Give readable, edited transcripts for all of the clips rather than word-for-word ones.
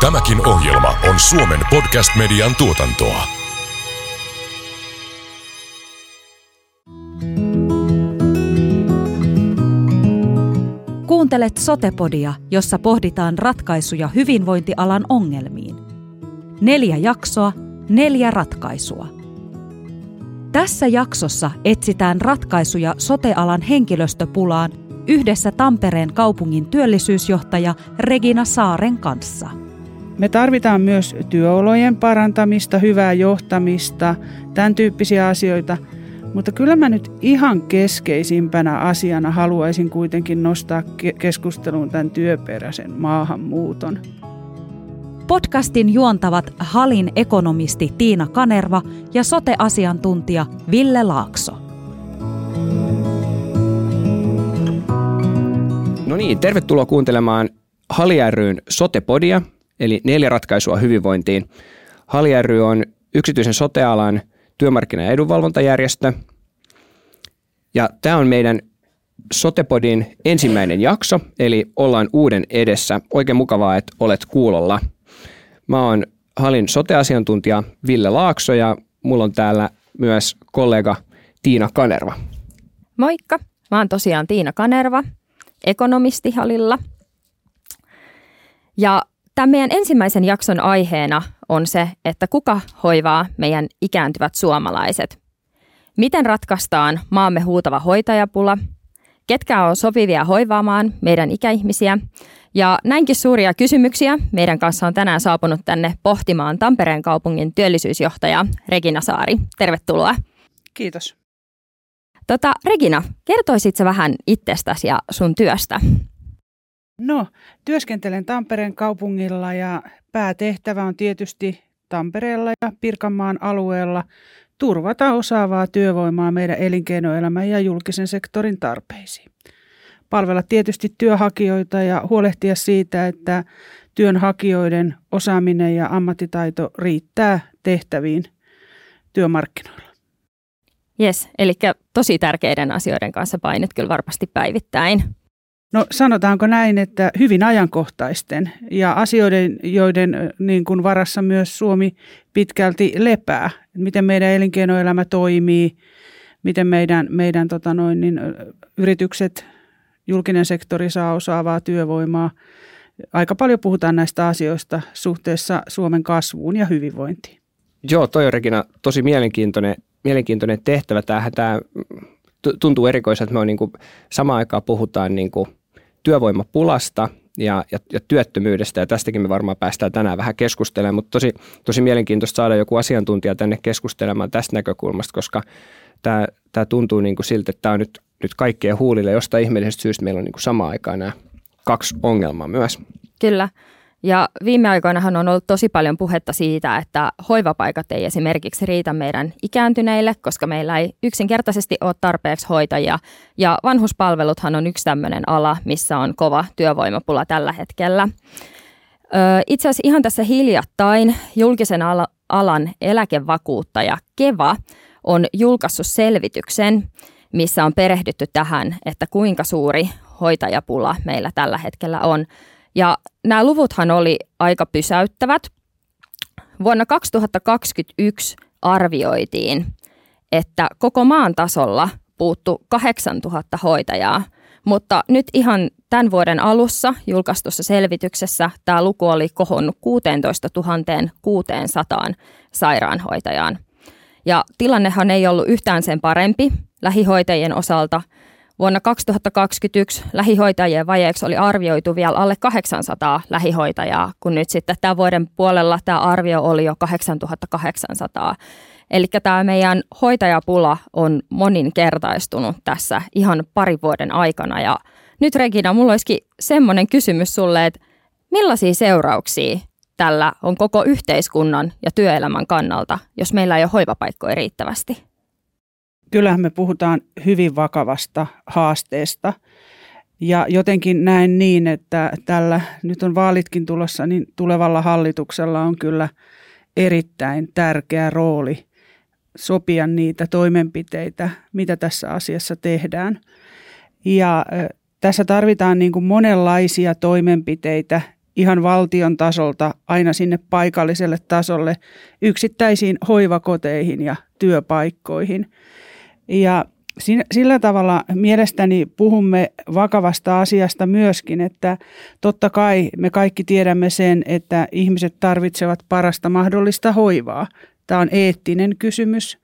Tämäkin ohjelma on Suomen podcast-median tuotantoa. Kuuntelet Sotepodia, jossa pohditaan ratkaisuja hyvinvointialan ongelmiin. 4 jaksoa, 4 ratkaisua. Tässä jaksossa etsitään ratkaisuja sote-alan henkilöstöpulaan yhdessä Tampereen kaupungin työllisyysjohtaja Regina Saaren kanssa. Me tarvitaan myös työolojen parantamista, hyvää johtamista, tämän tyyppisiä asioita. Mutta kyllä mä nyt ihan keskeisimpänä asiana haluaisin kuitenkin nostaa keskusteluun tämän työperäisen maahanmuuton. Podcastin juontavat Halin ekonomisti Tiina Kanerva ja sote-asiantuntija Ville Laakso. No niin, tervetuloa kuuntelemaan Hali ry:n Sotepodia, eli 4 ratkaisua hyvinvointiin. Hali ry on yksityisen sote-alan työmarkkina- ja edunvalvontajärjestö. Ja tämä on meidän Sotepodin ensimmäinen jakso, eli ollaan uuden edessä. Oikein mukavaa, että olet kuulolla. Mä oon Halin sote-asiantuntija Ville Laakso ja mulla on täällä myös kollega Tiina Kanerva. Moikka, mä oon tosiaan Tiina Kanerva, ekonomisti Halilla. Ja tämän meidän ensimmäisen jakson aiheena on se, että kuka hoivaa meidän ikääntyvät suomalaiset. Miten ratkaistaan maamme huutava hoitajapula? Ketkä on sopivia hoivaamaan meidän ikäihmisiä? Ja näinkin suuria kysymyksiä meidän kanssa on tänään saapunut tänne pohtimaan Tampereen kaupungin työllisyysjohtaja Regina Saari. Tervetuloa. Kiitos. Regina, kertoisitko vähän itsestäsi ja sun työstä? No, työskentelen Tampereen kaupungilla ja päätehtävä on tietysti Tampereella ja Pirkanmaan alueella turvata osaavaa työvoimaa meidän elinkeinoelämän ja julkisen sektorin tarpeisiin. Palvella tietysti työnhakijoita ja huolehtia siitä, että työnhakijoiden osaaminen ja ammattitaito riittää tehtäviin työmarkkinoilla. Jes, eli tosi tärkeiden asioiden kanssa painot kyllä varmasti päivittäin. No sanotaanko näin, että hyvin ajankohtaisten ja asioiden, joiden niin kuin varassa myös Suomi pitkälti lepää. Miten meidän elinkeinoelämä toimii, miten meidän yritykset, julkinen sektori saa osaavaa työvoimaa. Aika paljon puhutaan näistä asioista suhteessa Suomen kasvuun ja hyvinvointiin. Joo, toi on Regina tosi mielenkiintoinen tehtävä. Tämä tuntuu erikoiselta, että me niin samaan aikaan puhutaan niin työvoimapulasta ja työttömyydestä, ja tästäkin me varmaan päästään tänään vähän keskustelemaan, mutta tosi mielenkiintoista saada joku asiantuntija tänne keskustelemaan tästä näkökulmasta, koska tämä tuntuu niin siltä, että tämä on nyt kaikkien huulille, jostain ihmeellisestä syystä meillä on niin samaan aikaan nämä 2 ongelmaa myös. Kyllä, ja viime aikoinahan on ollut tosi paljon puhetta siitä, että hoivapaikat ei esimerkiksi riitä meidän ikääntyneille, koska meillä ei yksinkertaisesti ole tarpeeksi hoitajia. Ja vanhuspalveluthan on yksi tämmöinen ala, missä on kova työvoimapula tällä hetkellä. Itse asiassa ihan tässä hiljattain julkisen alan eläkevakuuttaja Keva on julkaissut selvityksen, missä on perehdytty tähän, että kuinka suuri hoitajapula meillä tällä hetkellä on. Ja nämä luvuthan oli aika pysäyttävät. Vuonna 2021 arvioitiin, että koko maan tasolla puuttui 8000 hoitajaa, mutta nyt ihan tämän vuoden alussa julkaistussa selvityksessä tämä luku oli kohonnut 16 600 sairaanhoitajaan. Ja tilannehan ei ollut yhtään sen parempi lähihoitajien osalta. Vuonna 2021 lähihoitajien vajeeksi oli arvioitu vielä alle 800 lähihoitajaa, kun nyt sitten tämän vuoden puolella tämä arvio oli jo 8800. Eli tämä meidän hoitajapula on moninkertaistunut tässä ihan parin vuoden aikana. Ja nyt Regina, mulla olisikin semmoinen kysymys sulle, että millaisia seurauksia tällä on koko yhteiskunnan ja työelämän kannalta, jos meillä ei ole hoivapaikkoja riittävästi? Kyllähän me puhutaan hyvin vakavasta haasteesta ja jotenkin näen niin, että tällä nyt on vaalitkin tulossa, niin tulevalla hallituksella on kyllä erittäin tärkeä rooli sopia niitä toimenpiteitä, mitä tässä asiassa tehdään. Ja tässä tarvitaan niin kuin monenlaisia toimenpiteitä ihan valtion tasolta aina sinne paikalliselle tasolle yksittäisiin hoivakoteihin ja työpaikkoihin. Ja sillä tavalla mielestäni puhumme vakavasta asiasta myöskin, että totta kai me kaikki tiedämme sen, että ihmiset tarvitsevat parasta mahdollista hoivaa. Tämä on eettinen kysymys.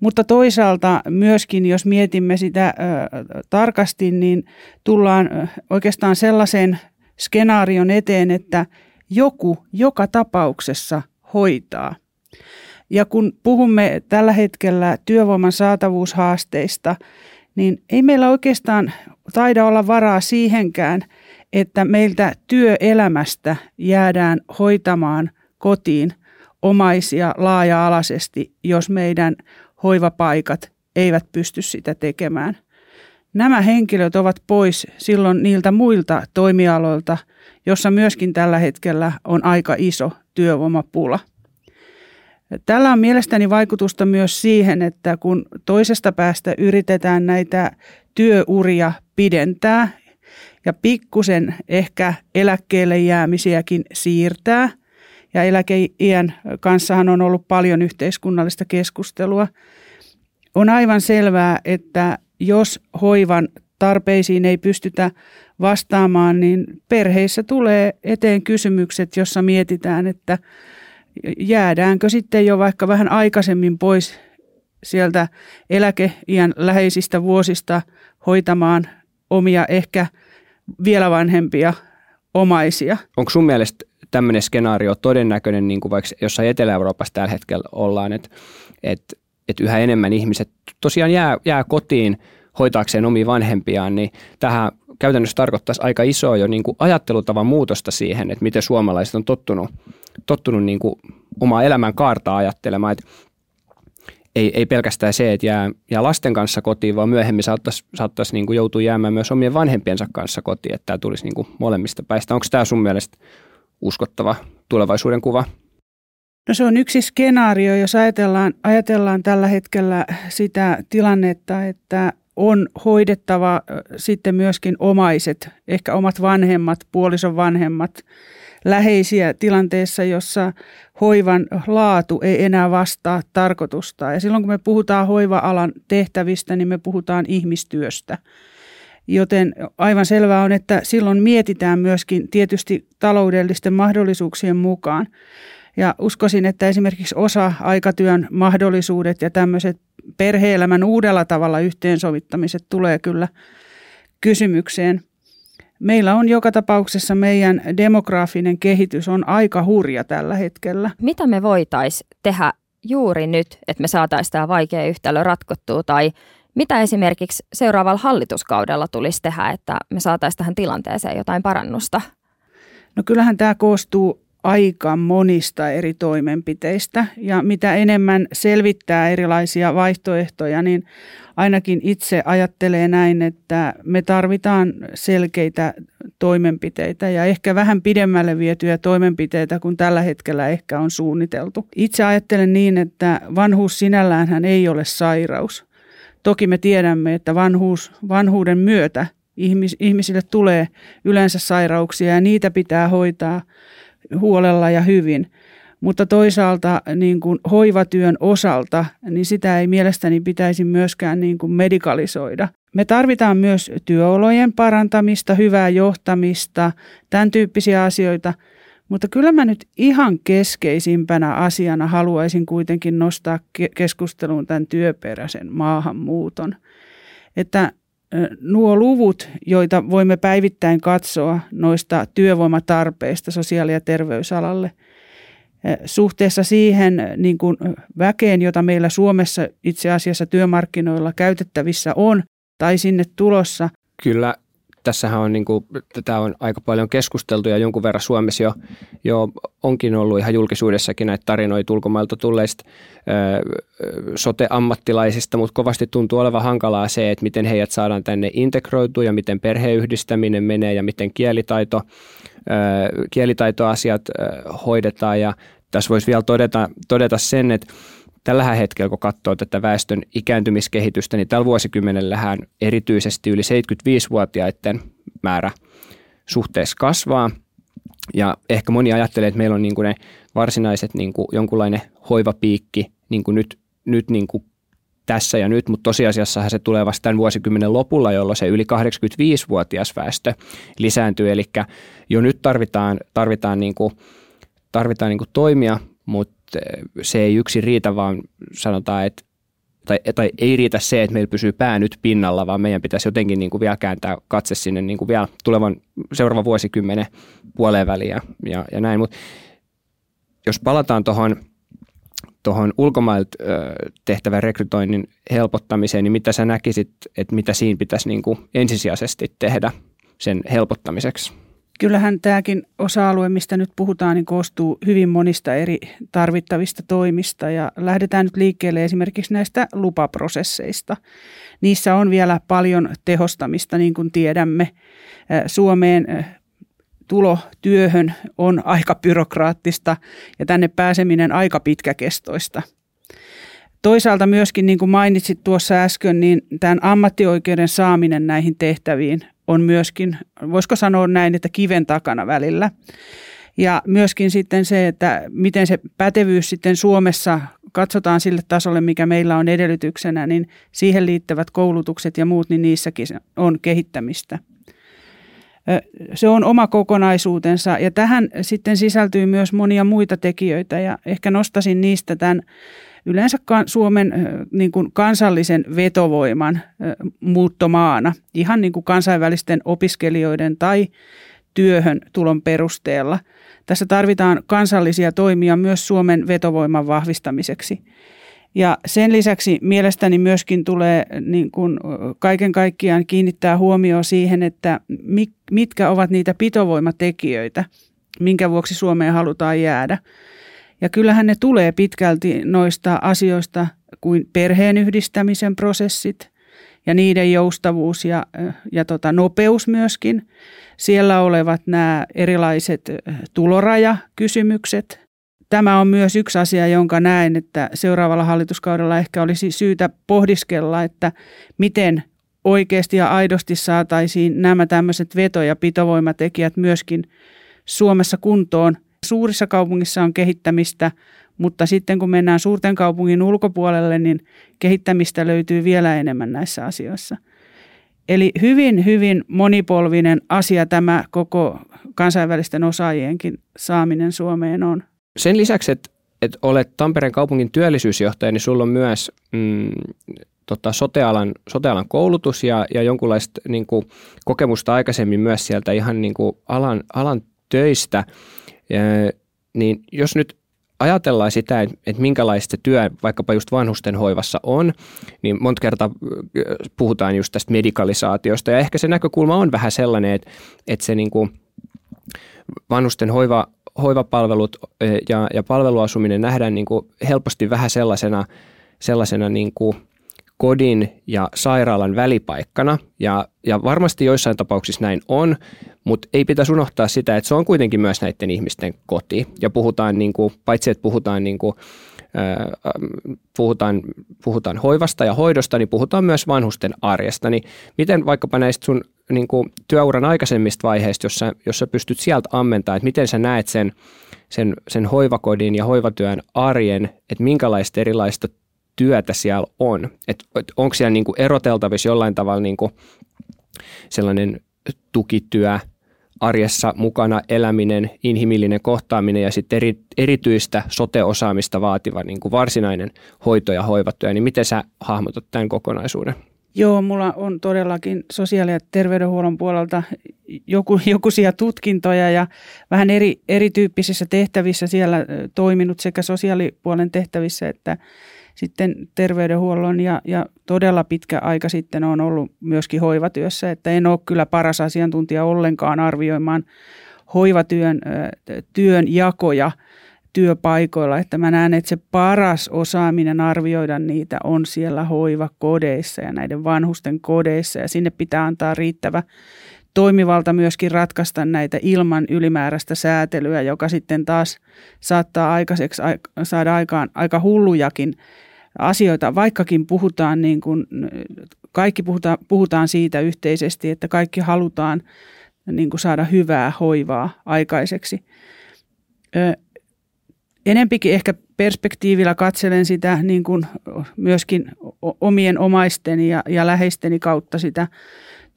Mutta toisaalta myöskin, jos mietimme sitä tarkasti, niin tullaan oikeastaan sellaiseen skenaarion eteen, että joku joka tapauksessa hoitaa. Ja kun puhumme tällä hetkellä työvoiman saatavuushaasteista, niin ei meillä oikeastaan taida olla varaa siihenkään, että meiltä työelämästä jäädään hoitamaan kotiin omaisia laaja-alaisesti, jos meidän hoivapaikat eivät pysty sitä tekemään. Nämä henkilöt ovat pois silloin niiltä muilta toimialoilta, jossa myöskin tällä hetkellä on aika iso työvoimapula. Tällä on mielestäni vaikutusta myös siihen, että kun toisesta päästä yritetään näitä työuria pidentää ja pikkusen ehkä eläkkeelle jäämisiäkin siirtää, ja eläkeiän kanssahan on ollut paljon yhteiskunnallista keskustelua, on aivan selvää, että jos hoivan tarpeisiin ei pystytä vastaamaan, niin perheissä tulee eteen kysymykset, jossa mietitään, että jäädäänkö sitten jo vaikka vähän aikaisemmin pois sieltä eläkeiän läheisistä vuosista hoitamaan omia ehkä vielä vanhempia omaisia. Onko sun mielestä tämmöinen skenaario todennäköinen, niin kuin vaikka jossain Etelä-Euroopassa tällä hetkellä ollaan, että yhä enemmän ihmiset tosiaan jää kotiin hoitaakseen omia vanhempiaan, niin tähän käytännössä tarkoittaisi aika isoa jo niin kuin ajattelutavan muutosta siihen, että miten suomalaiset on tottunut niin kuin omaa elämän kaartaa ajattelemaan. Ei pelkästään se, että jää lasten kanssa kotiin, vaan myöhemmin saattaisi niin kuin joutua jäämään myös omien vanhempiensa kanssa kotiin, että tämä tulisi niin kuin molemmista päistä. Onko tämä sun mielestä uskottava tulevaisuuden kuva? No se on yksi skenaario, jos ajatellaan tällä hetkellä sitä tilannetta, että on hoidettava sitten myöskin omaiset, ehkä omat vanhemmat, puolison vanhemmat, läheisiä tilanteessa, jossa hoivan laatu ei enää vastaa tarkoitusta. Ja silloin kun me puhutaan hoiva-alan tehtävistä, niin me puhutaan ihmistyöstä. Joten aivan selvää on, että silloin mietitään myöskin tietysti taloudellisten mahdollisuuksien mukaan. Ja uskoisin, että esimerkiksi osa-aikatyön mahdollisuudet ja tämmöiset perhe-elämän uudella tavalla yhteensovittamiset tulee kyllä kysymykseen. Meillä on joka tapauksessa meidän demograafinen kehitys on aika hurja tällä hetkellä. Mitä me voitaisiin tehdä juuri nyt, että me saataisiin tämä vaikea yhtälö ratkottua, tai mitä esimerkiksi seuraavalla hallituskaudella tulisi tehdä, että me saataisiin tähän tilanteeseen jotain parannusta? No kyllähän tämä koostuu aika monista eri toimenpiteistä, ja mitä enemmän selvittää erilaisia vaihtoehtoja, niin ainakin itse ajattelee näin, että me tarvitaan selkeitä toimenpiteitä ja ehkä vähän pidemmälle vietyjä toimenpiteitä kuin tällä hetkellä ehkä on suunniteltu. Itse ajattelen niin, että vanhuus sinälläänhän ei ole sairaus. Toki me tiedämme, että vanhuuden myötä ihmisille tulee yleensä sairauksia ja niitä pitää hoitaa huolella ja hyvin, mutta toisaalta niin kuin hoivatyön osalta niin sitä ei mielestäni pitäisi myöskään niin kuin medikalisoida. Me tarvitaan myös työolojen parantamista, hyvää johtamista, tämän tyyppisiä asioita, mutta kyllä mä nyt ihan keskeisimpänä asiana haluaisin kuitenkin nostaa keskusteluun tämän työperäisen maahanmuuton, että nuo luvut, joita voimme päivittäin katsoa noista työvoimatarpeista sosiaali- ja terveysalalle suhteessa siihen niin kuin väkeen, jota meillä Suomessa itse asiassa työmarkkinoilla käytettävissä on tai sinne tulossa. Kyllä, tässähän on, niin kuin, tätä on aika paljon keskusteltu ja jonkun verran Suomessa jo onkin ollut ihan julkisuudessakin näitä tarinoita ulkomailta tulleista sote-ammattilaisista, mutta kovasti tuntuu olevan hankalaa se, että miten heidät saadaan tänne integroitua ja miten perheyhdistäminen menee ja miten kielitaitoasiat hoidetaan. Ja tässä voisi vielä todeta sen, että tällä hetkellä, kun katsoo tätä väestön ikääntymiskehitystä, niin tällä vuosikymmenellähän erityisesti yli 75-vuotiaiden määrä suhteessa kasvaa. Ja ehkä moni ajattelee, että meillä on niin kuin ne varsinaiset niin kuin jonkunlainen hoivapiikki niin kuin nyt niin kuin tässä ja nyt, mutta tosiasiassahan se tulee vasta tämän vuosikymmenen lopulla, jolloin se yli 85-vuotias väestö lisääntyy. Eli jo nyt tarvitaan toimia, mutta se ei yksin riitä, vaan sanotaan, että tai ei riitä se, että meillä pysyy pää nyt pinnalla, vaan meidän pitäisi jotenkin niin kuin vielä kääntää katse sinne niin kuin vielä seuraavan vuosikymmenen puoleen väliin ja näin. Mut jos palataan tuohon ulkomailta tehtävän rekrytoinnin helpottamiseen, niin mitä sä näkisit, että mitä siinä pitäisi niin kuin ensisijaisesti tehdä sen helpottamiseksi? Kyllähän tämäkin osa-alue, mistä nyt puhutaan, niin koostuu hyvin monista eri tarvittavista toimista ja lähdetään nyt liikkeelle esimerkiksi näistä lupaprosesseista. Niissä on vielä paljon tehostamista, niin kuin tiedämme. Suomeen tulo työhön on aika byrokraattista ja tänne pääseminen aika pitkäkestoista. Toisaalta myöskin, niin kuin mainitsit tuossa äsken, niin tämän ammattioikeuden saaminen näihin tehtäviin on myöskin, voisiko sanoa näin, että kiven takana välillä. Ja myöskin sitten se, että miten se pätevyys sitten Suomessa katsotaan sille tasolle, mikä meillä on edellytyksenä, niin siihen liittyvät koulutukset ja muut, niin niissäkin on kehittämistä. Se on oma kokonaisuutensa ja tähän sitten sisältyy myös monia muita tekijöitä ja ehkä nostaisin niistä tämän yleensä Suomen niin kuin kansallisen vetovoiman muuttomaana ihan niin kuin kansainvälisten opiskelijoiden tai työhön tulon perusteella. Tässä tarvitaan kansallisia toimia myös Suomen vetovoiman vahvistamiseksi. Ja sen lisäksi mielestäni myöskin tulee niin kuin kaiken kaikkiaan kiinnittää huomioon siihen, että mitkä ovat niitä pitovoimatekijöitä, minkä vuoksi Suomeen halutaan jäädä. Ja kyllähän ne tulee pitkälti noista asioista kuin perheen yhdistämisen prosessit ja niiden joustavuus ja nopeus myöskin. Siellä olevat nämä erilaiset tulorajakysymykset. Tämä on myös yksi asia, jonka näen, että seuraavalla hallituskaudella ehkä olisi syytä pohdiskella, että miten oikeasti ja aidosti saataisiin nämä tämmöiset veto- ja pitovoimatekijät myöskin Suomessa kuntoon. Suurissa kaupungissa on kehittämistä, mutta sitten kun mennään suurten kaupungin ulkopuolelle, niin kehittämistä löytyy vielä enemmän näissä asioissa. Eli hyvin, hyvin monipolvinen asia tämä koko kansainvälisten osaajienkin saaminen Suomeen on. Sen lisäksi, että olet Tampereen kaupungin työllisyysjohtaja, niin sulla on myös sote-alan koulutus ja jonkunlaista niin kuin kokemusta aikaisemmin myös sieltä ihan niin kuin alan töistä. Niin jos nyt ajatellaan sitä, että minkälaista työ vaikkapa just vanhusten hoivassa on, niin monta kertaa puhutaan just tästä medikalisaatiosta ja ehkä se näkökulma on vähän sellainen, että se niin kuin vanhusten hoivapalvelut ja palveluasuminen nähdään niin kuin helposti vähän sellaisena niin kuin kodin ja sairaalan välipaikkana ja varmasti joissain tapauksissa näin on, mutta ei pitäisi unohtaa sitä, että se on kuitenkin myös näiden ihmisten koti ja puhutaan niin kuin, paitsi että puhutaan niin kuin, puhutaan hoivasta ja hoidosta, niin puhutaan myös vanhusten arjesta. Niin miten vaikkapa näistä sun niin kuin työuran aikaisemmista vaiheista, jos sä pystyt sieltä ammentamaan, että miten sä näet sen hoivakodin ja hoivatyön arjen, että minkälaista erilaista työtä siellä on? Et onko siellä niin kuin eroteltavissa jollain tavalla niin kuin sellainen tukityö, arjessa mukana eläminen, inhimillinen kohtaaminen ja sitten erityistä sote-osaamista vaativa niin kuin varsinainen hoito- ja hoivatyö, niin miten sä hahmotat tämän kokonaisuuden? Joo, mulla on todellakin sosiaali- ja terveydenhuollon puolelta jokuisia tutkintoja ja vähän erityyppisissä tehtävissä siellä toiminut sekä sosiaalipuolen tehtävissä että sitten terveydenhuollon ja todella pitkä aika sitten on ollut myöskin hoivatyössä, että en ole kyllä paras asiantuntija ollenkaan arvioimaan hoivatyön työnjakoja työpaikoilla, että mä näen, että se paras osaaminen arvioida niitä on siellä hoivakodeissa ja näiden vanhusten kodeissa ja sinne pitää antaa riittävä toimivalta myöskin ratkaista näitä ilman ylimääräistä säätelyä, joka sitten taas saattaa aikaiseksi saada aikaan aika hullujakin asioita, vaikkakin puhutaan niin kuin, kaikki puhutaan siitä yhteisesti, että kaikki halutaan niin kuin saada hyvää hoivaa aikaiseksi. Enempikin ehkä perspektiivillä katselen sitä niin kuin myöskin omien omaisteni ja läheisteni kautta sitä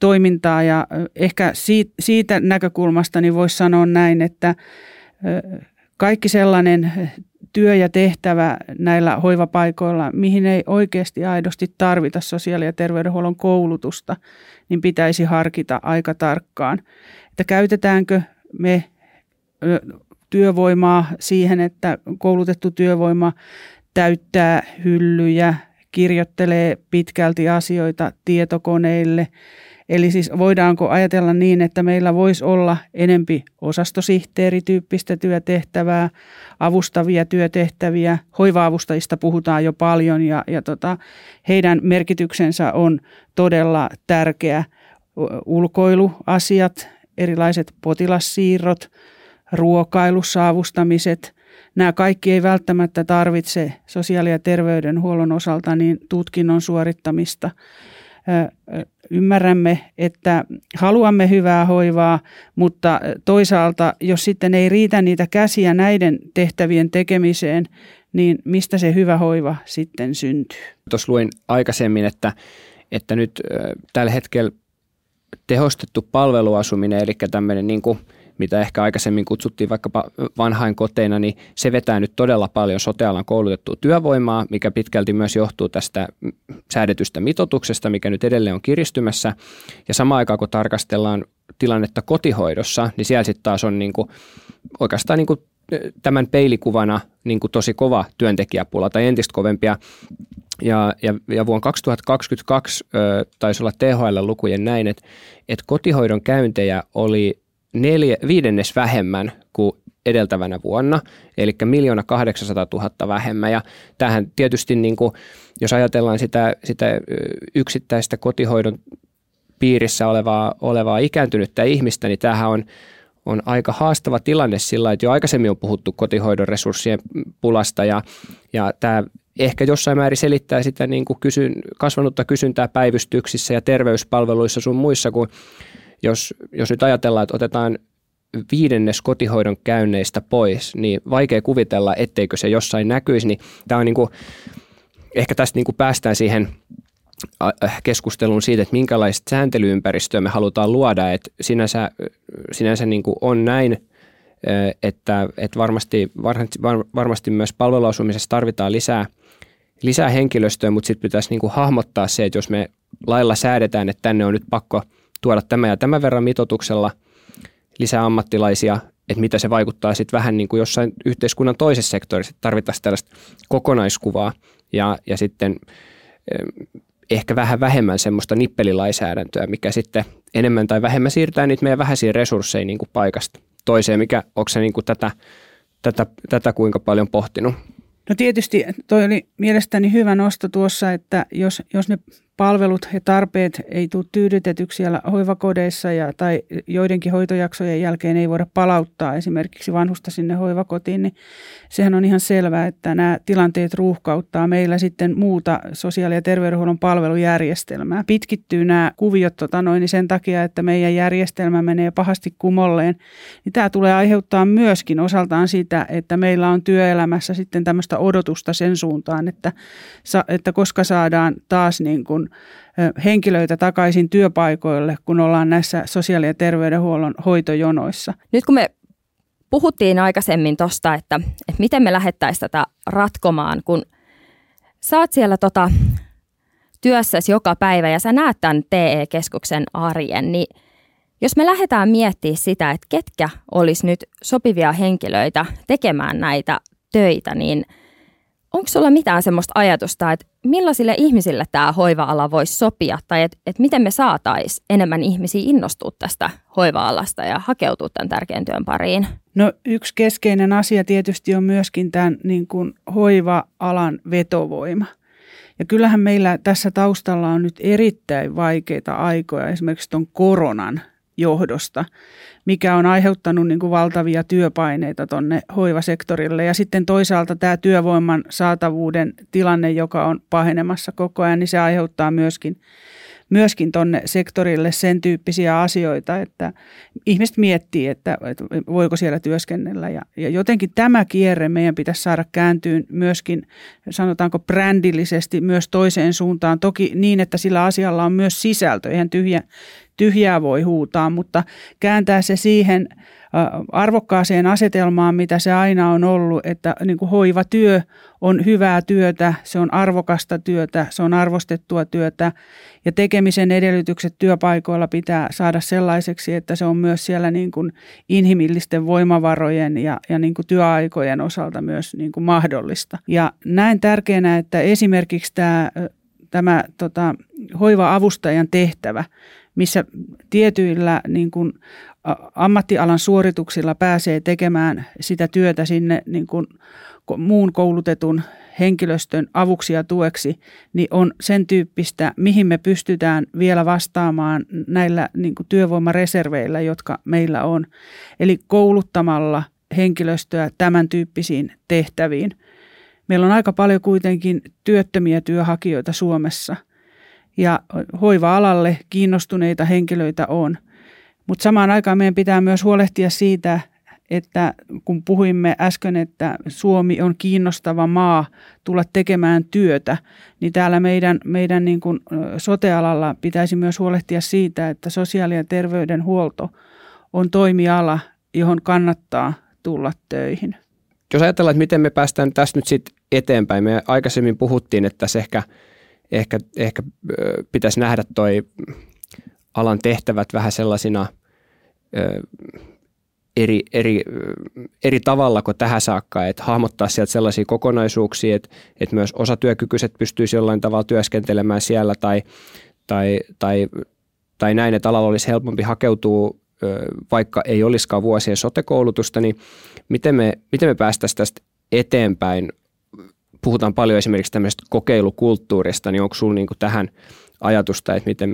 toimintaa. Ja ehkä siitä näkökulmasta niin voisi sanoa näin, että kaikki sellainen työ ja tehtävä näillä hoivapaikoilla, mihin ei oikeasti aidosti tarvita sosiaali- ja terveydenhuollon koulutusta, niin pitäisi harkita aika tarkkaan, että käytetäänkö me työvoimaa siihen, että koulutettu työvoima täyttää hyllyjä, kirjoittelee pitkälti asioita tietokoneille. Eli siis voidaanko ajatella niin, että meillä voisi olla enempi osastosihteerityyppistä työtehtävää, avustavia työtehtäviä. Hoiva-avustajista puhutaan jo paljon ja heidän merkityksensä on todella tärkeä. Ulkoiluasiat, erilaiset potilassiirrot, ruokailussa avustamiset. Nämä kaikki ei välttämättä tarvitse sosiaali- ja terveydenhuollon osalta niin tutkinnon suorittamista. Ymmärrämme, että haluamme hyvää hoivaa, mutta toisaalta, jos sitten ei riitä niitä käsiä näiden tehtävien tekemiseen, niin mistä se hyvä hoiva sitten syntyy? Tuossa luin aikaisemmin, että nyt tällä hetkellä tehostettu palveluasuminen, eli tämmöinen niin kuin mitä ehkä aikaisemmin kutsuttiin vaikkapa vanhainkoteina, niin se vetää nyt todella paljon sote-alan koulutettua työvoimaa, mikä pitkälti myös johtuu tästä säädetystä mitoituksesta, mikä nyt edelleen on kiristymässä. Ja samaan aikaan, kun tarkastellaan tilannetta kotihoidossa, niin siellä sitten taas on niinku, oikeastaan niinku tämän peilikuvana niinku tosi kova työntekijäpula tai entistä kovempia. Ja vuonna 2022 taisi olla THL-lukujen näin, että kotihoidon käyntejä oli 4/5 vähemmän kuin edeltävänä vuonna, eli 1 800 000 vähemmän. Ja tämähän tietysti, niin kuin, jos ajatellaan sitä yksittäistä kotihoidon piirissä olevaa ikääntynyttä ihmistä, niin tämähän on aika haastava tilanne sillä, että jo aikaisemmin on puhuttu kotihoidon resurssien pulasta ja tämä ehkä jossain määrin selittää sitä niin kuin kasvanutta kysyntää päivystyksissä ja terveyspalveluissa sun muissa, kun jos nyt ajatellaan, että otetaan 1/5 kotihoidon käynneistä pois, niin vaikea kuvitella, etteikö se jossain näkyisi. Niin tämä on niin kuin, ehkä tästä niin kuin päästään siihen keskusteluun siitä, että minkälaista sääntelyympäristöä me halutaan luoda. Että sinänsä niin kuin on näin, että varmasti myös palveluasumisessa tarvitaan lisää henkilöstöä, mutta sitten pitäisi niin kuin hahmottaa se, että jos me lailla säädetään, että tänne on nyt pakko tuoda tämä ja tämän verran mitoituksella lisää ammattilaisia, että mitä se vaikuttaa sitten vähän niin kuin jossain yhteiskunnan toisessa sektorissa, että tarvittaisiin tällaista kokonaiskuvaa ja sitten ehkä vähän vähemmän semmoista nippelilainsäädäntöä, mikä sitten enemmän tai vähemmän siirtää niitä meidän vähäisiä resursseja niin kuin paikasta toiseen. Onko se niin kuin tätä kuinka paljon pohtinut? No tietysti toi oli mielestäni hyvä nosto tuossa, että jos ne palvelut ja tarpeet ei tule tyydytetyksi siellä hoivakodeissa tai joidenkin hoitojaksojen jälkeen ei voida palauttaa esimerkiksi vanhusta sinne hoivakotiin, niin sehän on ihan selvää, että nämä tilanteet ruuhkauttaa meillä sitten muuta sosiaali- ja terveydenhuollon palvelujärjestelmää. Pitkittyy nämä kuviot niin sen takia, että meidän järjestelmä menee pahasti kumolleen. Niin tämä tulee aiheuttaa myöskin osaltaan sitä, että meillä on työelämässä sitten tämmöistä odotusta sen suuntaan, että koska saadaan taas niin kuin henkilöitä takaisin työpaikoille, kun ollaan näissä sosiaali- ja terveydenhuollon hoitojonoissa. Nyt kun me puhuttiin aikaisemmin tuosta, että miten me lähdettäisiin tätä ratkomaan, kun sä oot siellä työssäsi joka päivä ja sä näet tämän TE-keskuksen arjen, niin jos me lähdetään miettimään sitä, että ketkä olisi nyt sopivia henkilöitä tekemään näitä töitä, niin onko sulla mitään semmoista ajatusta, että millaisille ihmisille tämä hoiva-ala voisi sopia tai että miten me saataisiin enemmän ihmisiä innostua tästä hoiva-alasta ja hakeutua tämän tärkeän työn pariin? No yksi keskeinen asia tietysti on myöskin tämän niin kuin hoiva-alan vetovoima. Ja kyllähän meillä tässä taustalla on nyt erittäin vaikeita aikoja esimerkiksi tuon koronan johdosta, mikä on aiheuttanut niin kuin valtavia työpaineita tuonne hoivasektorille. Ja sitten toisaalta tämä työvoiman saatavuuden tilanne, joka on pahenemassa koko ajan, niin se aiheuttaa myöskin myöskin tuonne sektorille sen tyyppisiä asioita, että ihmiset miettii, että voiko siellä työskennellä. Ja jotenkin tämä kierre meidän pitäisi saada kääntyyn myöskin, sanotaanko brändillisesti, myös toiseen suuntaan. Toki niin, että sillä asialla on myös sisältö, eihän tyhjää voi huutaa, mutta kääntää se siihen arvokkaaseen asetelmaan, mitä se aina on ollut, että niin kuin hoivatyö on hyvää työtä, se on arvokasta työtä, se on arvostettua työtä ja tekemisen edellytykset työpaikoilla pitää saada sellaiseksi, että se on myös siellä niin kuin inhimillisten voimavarojen ja niin kuin työaikojen osalta myös niin kuin mahdollista. Ja näen tärkeänä, että esimerkiksi tämä hoiva-avustajan tehtävä, missä tietyillä niin kuin ammattialan suorituksilla pääsee tekemään sitä työtä sinne niin kuin muun koulutetun henkilöstön avuksi ja tueksi, niin on sen tyyppistä, mihin me pystytään vielä vastaamaan näillä niin kuin työvoimareserveillä, jotka meillä on. Eli kouluttamalla henkilöstöä tämän tyyppisiin tehtäviin. Meillä on aika paljon kuitenkin työttömiä työhakijoita Suomessa ja hoiva-alalle kiinnostuneita henkilöitä on. Mutta samaan aikaan meidän pitää myös huolehtia siitä, että kun puhuimme äsken, että Suomi on kiinnostava maa tulla tekemään työtä, niin täällä meidän niin kuin sote-alalla pitäisi myös huolehtia siitä, että sosiaali- ja terveydenhuolto on toimiala, johon kannattaa tulla töihin. Jos ajatellaan, että miten me päästään tässä nyt sitten eteenpäin. Me aikaisemmin puhuttiin, että tässä ehkä pitäisi nähdä toi alan tehtävät vähän sellaisina eri tavalla kuin tähän saakka, että hahmottaa sieltä sellaisia kokonaisuuksia, että myös osatyökykyiset pystyisi jollain tavalla työskentelemään siellä tai näin, että alalla olisi helpompi hakeutua, vaikka ei olisikaan vuosien sote-koulutusta, niin miten me päästäisiin tästä eteenpäin? Puhutaan paljon esimerkiksi tämmöisestä kokeilukulttuurista, niin onko sinulla niin kuin tähän ajatusta, että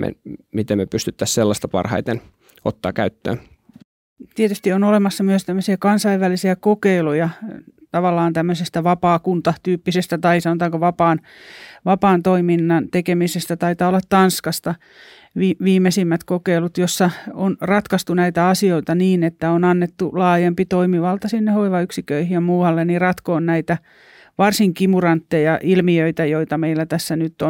miten me pystyttäisiin sellaista parhaiten ottaa käyttöön? Tietysti on olemassa myös tämmöisiä kansainvälisiä kokeiluja, tavallaan tämmöisestä vapaakuntatyyppisestä tai sanotaanko vapaan toiminnan tekemisestä, taitaa olla Tanskasta viimeisimmät kokeilut, jossa on ratkaistu näitä asioita niin, että on annettu laajempi toimivalta sinne hoivayksiköihin ja muualle, niin ratkoon näitä varsin kimurantteja ilmiöitä, joita meillä tässä nyt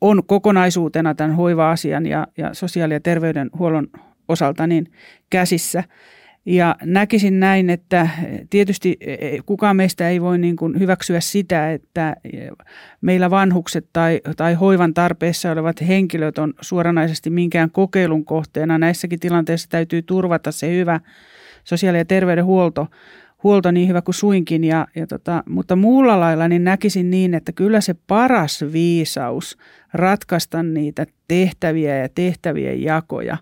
on kokonaisuutena tämän hoiva-asian ja sosiaali- ja terveydenhuollon osalta niin käsissä. Ja näkisin näin, että tietysti kukaan meistä ei voi niin kuin hyväksyä sitä, että meillä vanhukset tai hoivan tarpeessa olevat henkilöt on suoranaisesti minkään kokeilun kohteena. Näissäkin tilanteissa täytyy turvata se hyvä sosiaali- ja terveydenhuolto niin hyvä kuin suinkin. Mutta muulla lailla niin näkisin niin, että kyllä se paras viisaus ratkaista niitä tehtäviä ja tehtävien jakoja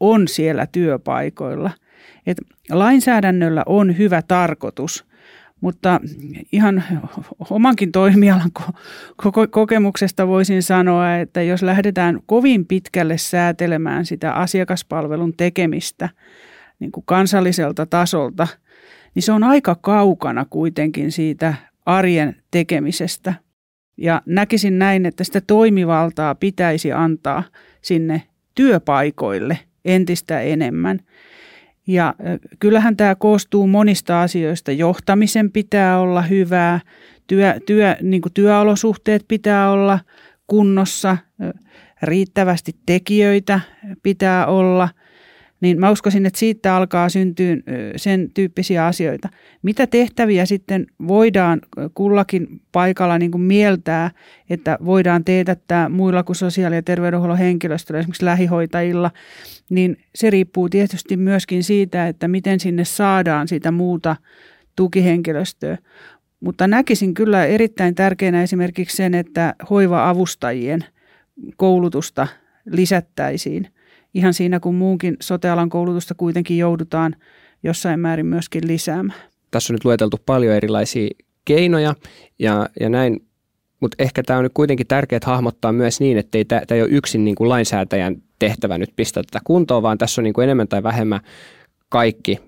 on siellä työpaikoilla. Et lainsäädännöllä on hyvä tarkoitus, mutta ihan omankin toimialan kokemuksesta voisin sanoa, että jos lähdetään kovin pitkälle säätelemään sitä asiakaspalvelun tekemistä niin kuin kansalliselta tasolta, niin se on aika kaukana kuitenkin siitä arjen tekemisestä. Ja näkisin näin, että sitä toimivaltaa pitäisi antaa sinne työpaikoille entistä enemmän. Ja kyllähän tämä koostuu monista asioista. Johtamisen pitää olla hyvää, niin kuin työolosuhteet pitää olla kunnossa, riittävästi tekijöitä pitää olla. Niin mä uskoisin, että siitä alkaa syntyä sen tyyppisiä asioita. Mitä tehtäviä sitten voidaan kullakin paikalla niin kuin mieltää, että voidaan teetättää muilla kuin sosiaali- ja terveydenhuollon henkilöstöllä, esimerkiksi lähihoitajilla, niin se riippuu tietysti myöskin siitä, että miten sinne saadaan sitä muuta tukihenkilöstöä. Mutta näkisin kyllä erittäin tärkeänä esimerkiksi sen, että hoiva-avustajien koulutusta lisättäisiin. Ihan siinä, kun muunkin sote-alan koulutusta kuitenkin joudutaan jossain määrin myöskin lisäämään. Tässä on nyt lueteltu paljon erilaisia keinoja ja näin, mutta ehkä tämä on nyt kuitenkin tärkeää hahmottaa myös niin, että tämä ei ole yksin niin kuin lainsäätäjän tehtävä nyt pistää tätä kuntoon, vaan tässä on niin kuin enemmän tai vähemmän kaikki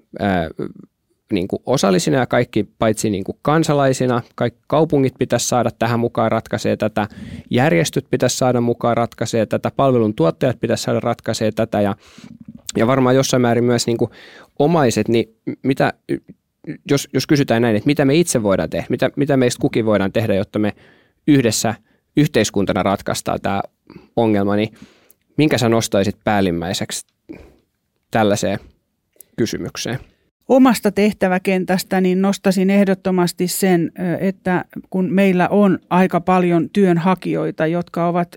niin kuin osallisina ja kaikki paitsi niin kuin kansalaisina, kaikki kaupungit pitäisi saada tähän mukaan ratkaisee tätä, järjestöt pitäisi saada mukaan ratkaisee tätä, palveluntuottajat pitäisi saada ratkaisee tätä ja varmaan jossain määrin myös niin kuin omaiset, niin mitä, jos kysytään näin, että mitä me itse voidaan tehdä, mitä meistä kukin voidaan tehdä, jotta me yhdessä yhteiskuntana ratkaistaan tämä ongelma, niin minkä sä nostaisit päällimmäiseksi tällaiseen kysymykseen? Omasta tehtäväkentästä niin nostasin ehdottomasti sen, että kun meillä on aika paljon työnhakijoita, jotka ovat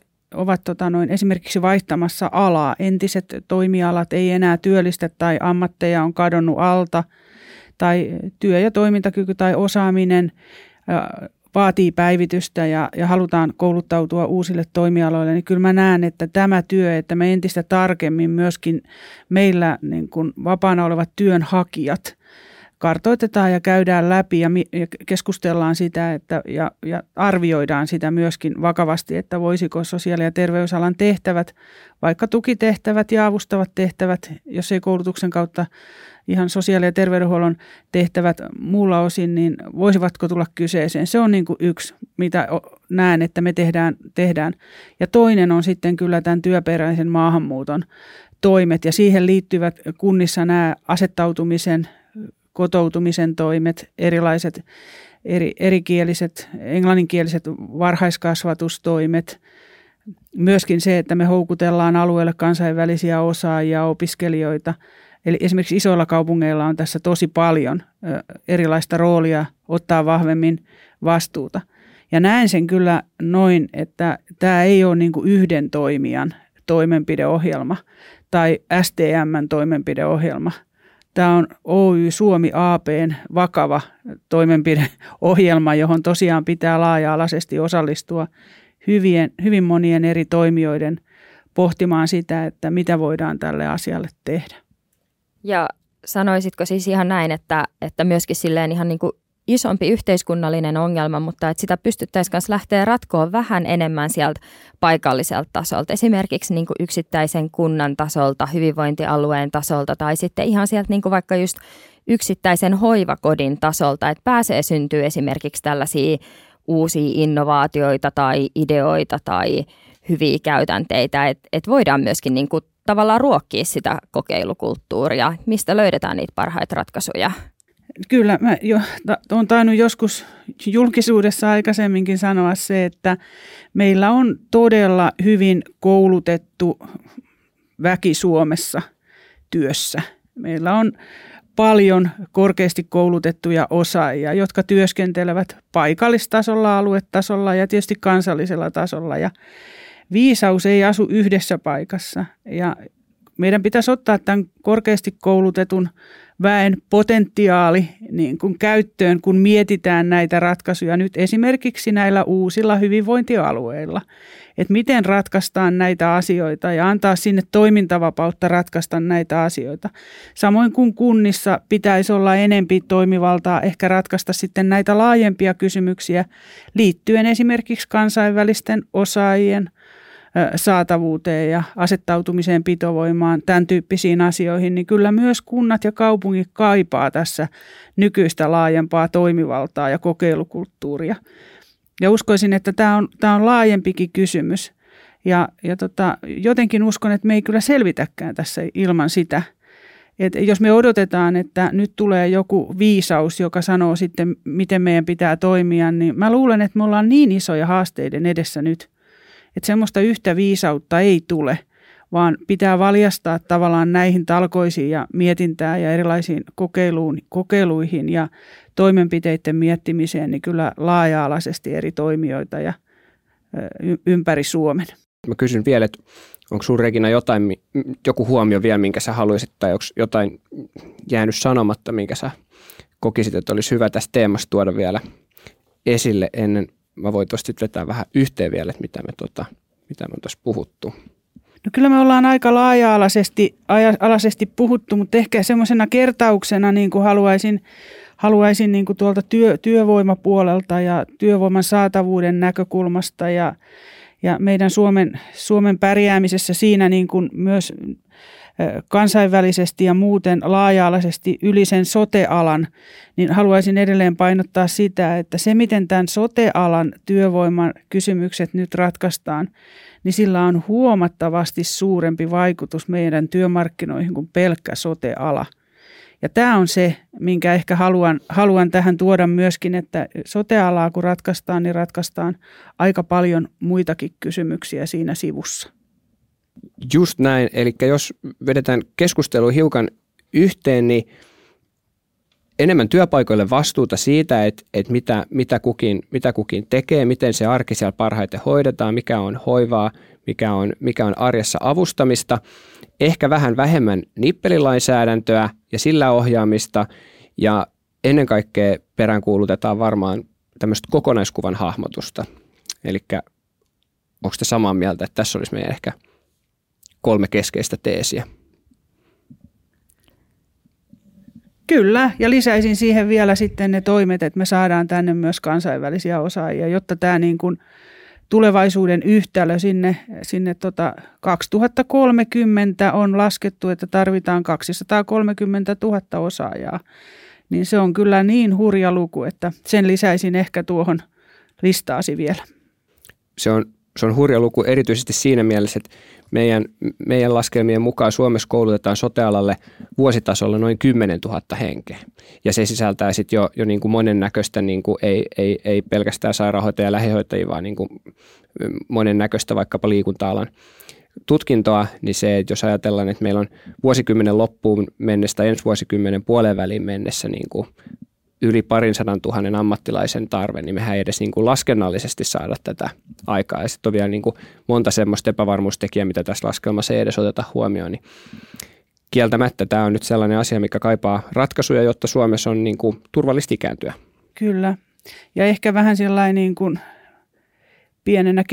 esimerkiksi vaihtamassa alaa, entiset toimialat ei enää työllistä tai ammatteja on kadonnut alta, tai työ- ja toimintakyky tai osaaminen vaatii päivitystä ja halutaan kouluttautua uusille toimialoille, niin kyllä mä näen, että tämä työ, että me entistä tarkemmin myöskin meillä niin kuin vapaana olevat työnhakijat kartoitetaan ja käydään läpi ja keskustellaan sitä ja arvioidaan sitä myöskin vakavasti, että voisiko sosiaali- ja terveysalan tehtävät, vaikka tukitehtävät ja avustavat tehtävät, jos ei koulutuksen kautta ihan sosiaali- ja terveydenhuollon tehtävät muulla osin, niin voisivatko tulla kyseeseen. Se on niin kuin yksi, mitä näen, että me tehdään. Ja toinen on sitten kyllä tämän työperäisen maahanmuuton toimet ja siihen liittyvät kunnissa nämä asettautumisen, kotoutumisen toimet, erilaiset erikieliset, englanninkieliset varhaiskasvatustoimet, myöskin se, että me houkutellaan alueelle kansainvälisiä osaajia, opiskelijoita. Eli esimerkiksi isoilla kaupungeilla on tässä tosi paljon erilaista roolia ottaa vahvemmin vastuuta. Ja näen sen kyllä noin, että tämä ei ole niin kuin yhden toimijan toimenpideohjelma tai STM:n toimenpideohjelma. Tämä on Oy Suomi AB:n vakava toimenpideohjelma, johon tosiaan pitää laaja-alaisesti osallistua hyvin monien eri toimijoiden pohtimaan sitä, että mitä voidaan tälle asialle tehdä. Ja sanoisitko siis ihan näin, että myöskin silleen ihan niin kuin isompi yhteiskunnallinen ongelma, mutta että sitä pystyttäisiin myös lähteä ratkoon vähän enemmän sieltä paikalliselta tasolta, esimerkiksi niin kuin yksittäisen kunnan tasolta, hyvinvointialueen tasolta tai sitten ihan sieltä niin kuin vaikka just yksittäisen hoivakodin tasolta, että syntyy esimerkiksi tällaisia uusia innovaatioita tai ideoita tai hyviä käytänteitä, että voidaan myöskin niin kuin tavallaan ruokkii sitä kokeilukulttuuria, mistä löydetään niitä parhaita ratkaisuja. Kyllä, mä olen tainnut joskus julkisuudessa aikaisemminkin sanoa se, että meillä on todella hyvin koulutettu väki Suomessa työssä. Meillä on paljon korkeasti koulutettuja osaajia, jotka työskentelevät paikallistasolla, aluetasolla ja tietysti kansallisella tasolla. Ja viisaus ei asu yhdessä paikassa ja meidän pitäisi ottaa tämän korkeasti koulutetun väen potentiaali niin kuin käyttöön, kun mietitään näitä ratkaisuja nyt esimerkiksi näillä uusilla hyvinvointialueilla. Että miten ratkaistaan näitä asioita ja antaa sinne toimintavapautta ratkaista näitä asioita. Samoin kuin kunnissa pitäisi olla enempi toimivaltaa ehkä ratkaista sitten näitä laajempia kysymyksiä liittyen esimerkiksi kansainvälisten osaajien saatavuuteen ja asettautumiseen, pitovoimaan, tämän tyyppisiin asioihin, niin kyllä myös kunnat ja kaupungit kaipaa tässä nykyistä laajempaa toimivaltaa ja kokeilukulttuuria. Ja uskoisin, että tämä on laajempikin kysymys. Ja jotenkin uskon, että me ei kyllä selvitäkään tässä ilman sitä. Et jos me odotetaan, että nyt tulee joku viisaus, joka sanoo sitten, miten meidän pitää toimia, niin mä luulen, että me ollaan niin isoja haasteiden edessä nyt, että semmoista yhtä viisautta ei tule, vaan pitää valjastaa tavallaan näihin talkoisiin ja mietintään ja erilaisiin kokeiluihin ja toimenpiteiden miettimiseen niin kyllä laaja-alaisesti eri toimijoita ja ympäri Suomen. Mä kysyn vielä, että onko sun Regina joku huomio vielä, minkä sä haluaisit, tai onko jotain jäänyt sanomatta, minkä sä kokisit, että olisi hyvä tässä teemassa tuoda vielä esille ennen. Mä voin tuosta sitten vetää vähän yhteen vielä, että mitä me on tuossa puhuttu. No kyllä me ollaan aika laaja-alaisesti puhuttu, mutta ehkä semmoisena kertauksena niin kuin haluaisin niin kuin tuolta työvoimapuolelta ja työvoiman saatavuuden näkökulmasta ja meidän Suomen pärjäämisessä siinä niin kuin myös kansainvälisesti ja muuten laaja-alaisesti yli sen sote-alan, niin haluaisin edelleen painottaa sitä, että se miten tämän sote-alan työvoiman kysymykset nyt ratkaistaan, niin sillä on huomattavasti suurempi vaikutus meidän työmarkkinoihin kuin pelkkä sote-ala. Ja tämä on se, minkä ehkä haluan tähän tuoda myöskin, että sote-alaa kun ratkaistaan, niin ratkaistaan aika paljon muitakin kysymyksiä siinä sivussa. Just näin. Eli jos vedetään keskustelu hiukan yhteen, niin enemmän työpaikoille vastuuta siitä, että mitä kukin tekee, miten se arki siellä parhaiten hoidetaan, mikä on hoivaa, mikä on arjessa avustamista. Ehkä vähän vähemmän nippelilainsäädäntöä ja sillä ohjaamista, ja ennen kaikkea peräänkuulutetaan varmaan tämmöistä kokonaiskuvan hahmotusta. Eli onko te samaa mieltä, että tässä olisi meidän ehkä 3 keskeistä teesiä? Kyllä, ja lisäisin siihen vielä sitten ne toimet, että me saadaan tänne myös kansainvälisiä osaajia, jotta tämä niin kuin tulevaisuuden yhtälö sinne 2030 on laskettu, että tarvitaan 230 000 osaajaa. Niin se on kyllä niin hurja luku, että sen lisäisin ehkä tuohon listaasi vielä. Se on hurja luku erityisesti siinä mielessä, että meidän laskelmien mukaan Suomessa koulutetaan sote-alalle vuositasolla noin 10 000 henkeä. Ja se sisältää sitten jo niin kuin monennäköistä, niin kuin ei pelkästään sairaanhoitajia ja lähihoitajia, vaan niin kuin monennäköistä vaikkapa liikunta-alan tutkintoa. Niin se, että jos ajatellaan, että meillä on vuosikymmenen loppuun mennessä tai ensi vuosikymmenen puolen väliin mennessä niin kuin yli 200 000 ammattilaisen tarve, niin mehän ei edes niin kuin laskennallisesti saada tätä aikaa. Ja sitten on vielä niin kuin monta semmoista epävarmuustekijää, mitä tässä laskelmassa ei edes oteta huomioon. Niin kieltämättä tämä on nyt sellainen asia, mikä kaipaa ratkaisuja, jotta Suomessa on niin kuin turvallista ikääntyä. Kyllä. Ja ehkä vähän sellainen niin kuin pienenä,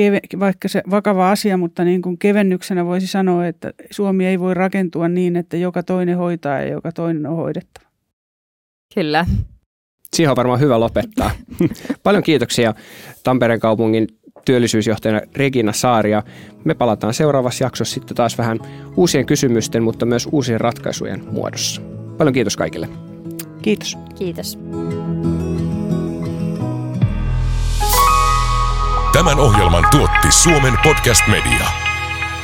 vaikka se vakava asia, mutta niin kuin kevennyksenä voisi sanoa, että Suomi ei voi rakentua niin, että joka toinen hoitaa ja joka toinen on hoidettava. Kyllä. Siihen on varmaan hyvä lopettaa. Paljon kiitoksia Tampereen kaupungin työllisyysjohtajana Regina Saari. Me palataan seuraavassa jaksossa sitten taas vähän uusien kysymysten, mutta myös uusien ratkaisujen muodossa. Paljon kiitos kaikille. Kiitos. Kiitos. Tämän ohjelman tuotti Suomen Podcast Media.